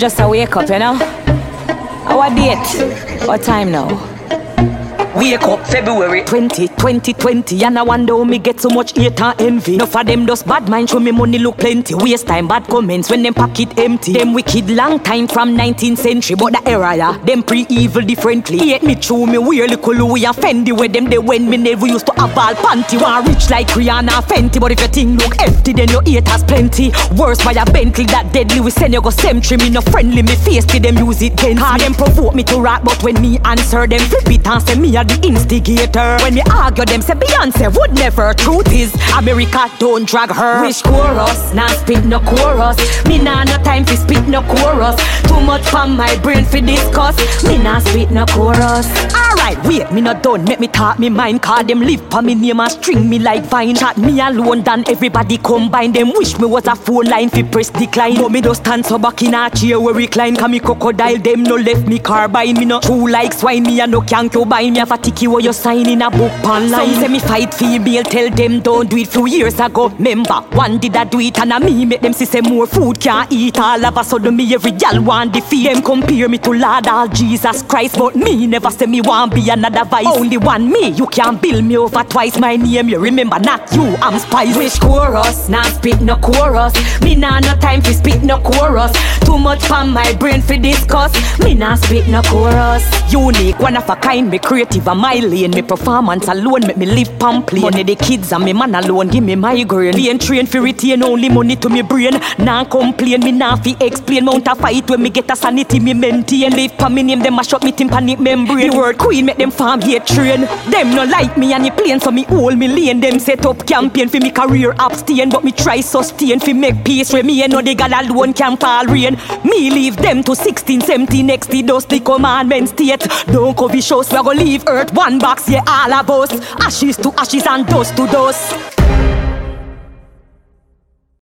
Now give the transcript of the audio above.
just a wake up, you know? Our date, what time now? Wake up February 2020, and I wonder how me get so much hate and envy. Enough of them does bad mind, show me money look plenty. Waste time, bad comments when them pocket empty. Them wicked long time from 19th century, but the era, yeah, them pre-evil differently. Hate me through me, we little Louis and Fendi, where them they when me never used to have all panty. Want rich like Rihanna and Fenty, but if your thing look empty, then your hate has plenty. Worse by a Bentley, that deadly, we send you go cemetery. Me no friendly, me face to them use it against me. Them provoke me to rap, but when me answer them, flip it and send me the instigator. When we argue them say Beyoncé would never. Truth is America don't drag her. Wish chorus, nah spit no chorus. Me nah no time fi spit no chorus. Too much from my brain fi discuss. Me nah spit no chorus. Alright, wait, me not done. Make me talk me mind. Cause them live for me name and string me like vine. Chat me alone than everybody combined. Them wish me was a full line fi press decline. But me just stand so back in a chair where recline. Cause me crocodile them no left me carbine. Me no true like swine. Me a no can't combine. Me a fatiki where you sign in a book online. Some say me fight female, tell them don't do it. Few years ago, remember, one did I do it and a me make them see say more food can't eat. All of a sudden me every gal want defeat. Them compare me to Lord all Jesus Christ, but me never say me want be another vice. Only one me, you can't build me over twice. My name you remember, not you, I'm Spice. Wish chorus, nah spit no chorus. Me nah no time fi spit no chorus. Too much from my brain fi discuss. Me nah spit no chorus. Unique, one of a kind, me creative. Even my lane, me performance alone make me live pamplin. Money the kids and me man alone give me migraine. Being trained for retain only money to me brain. Nah complain, me nah fi explain. Mount a fight when me get a sanity me maintain. Live pa me name, them mash up me tympanic membrane. The word queen make them farm hate train. Them no like me and the plane, so me hold me lane. Them set up campaign for me career abstain, but me try sustain fi make peace. Where me and no the gal alone can fall rain. Me leave them to 16, 17 next the dust the commandment state. Don't cover shows, we go leave Earth one box, yeah, all of us. Ashes to ashes and dust to dust.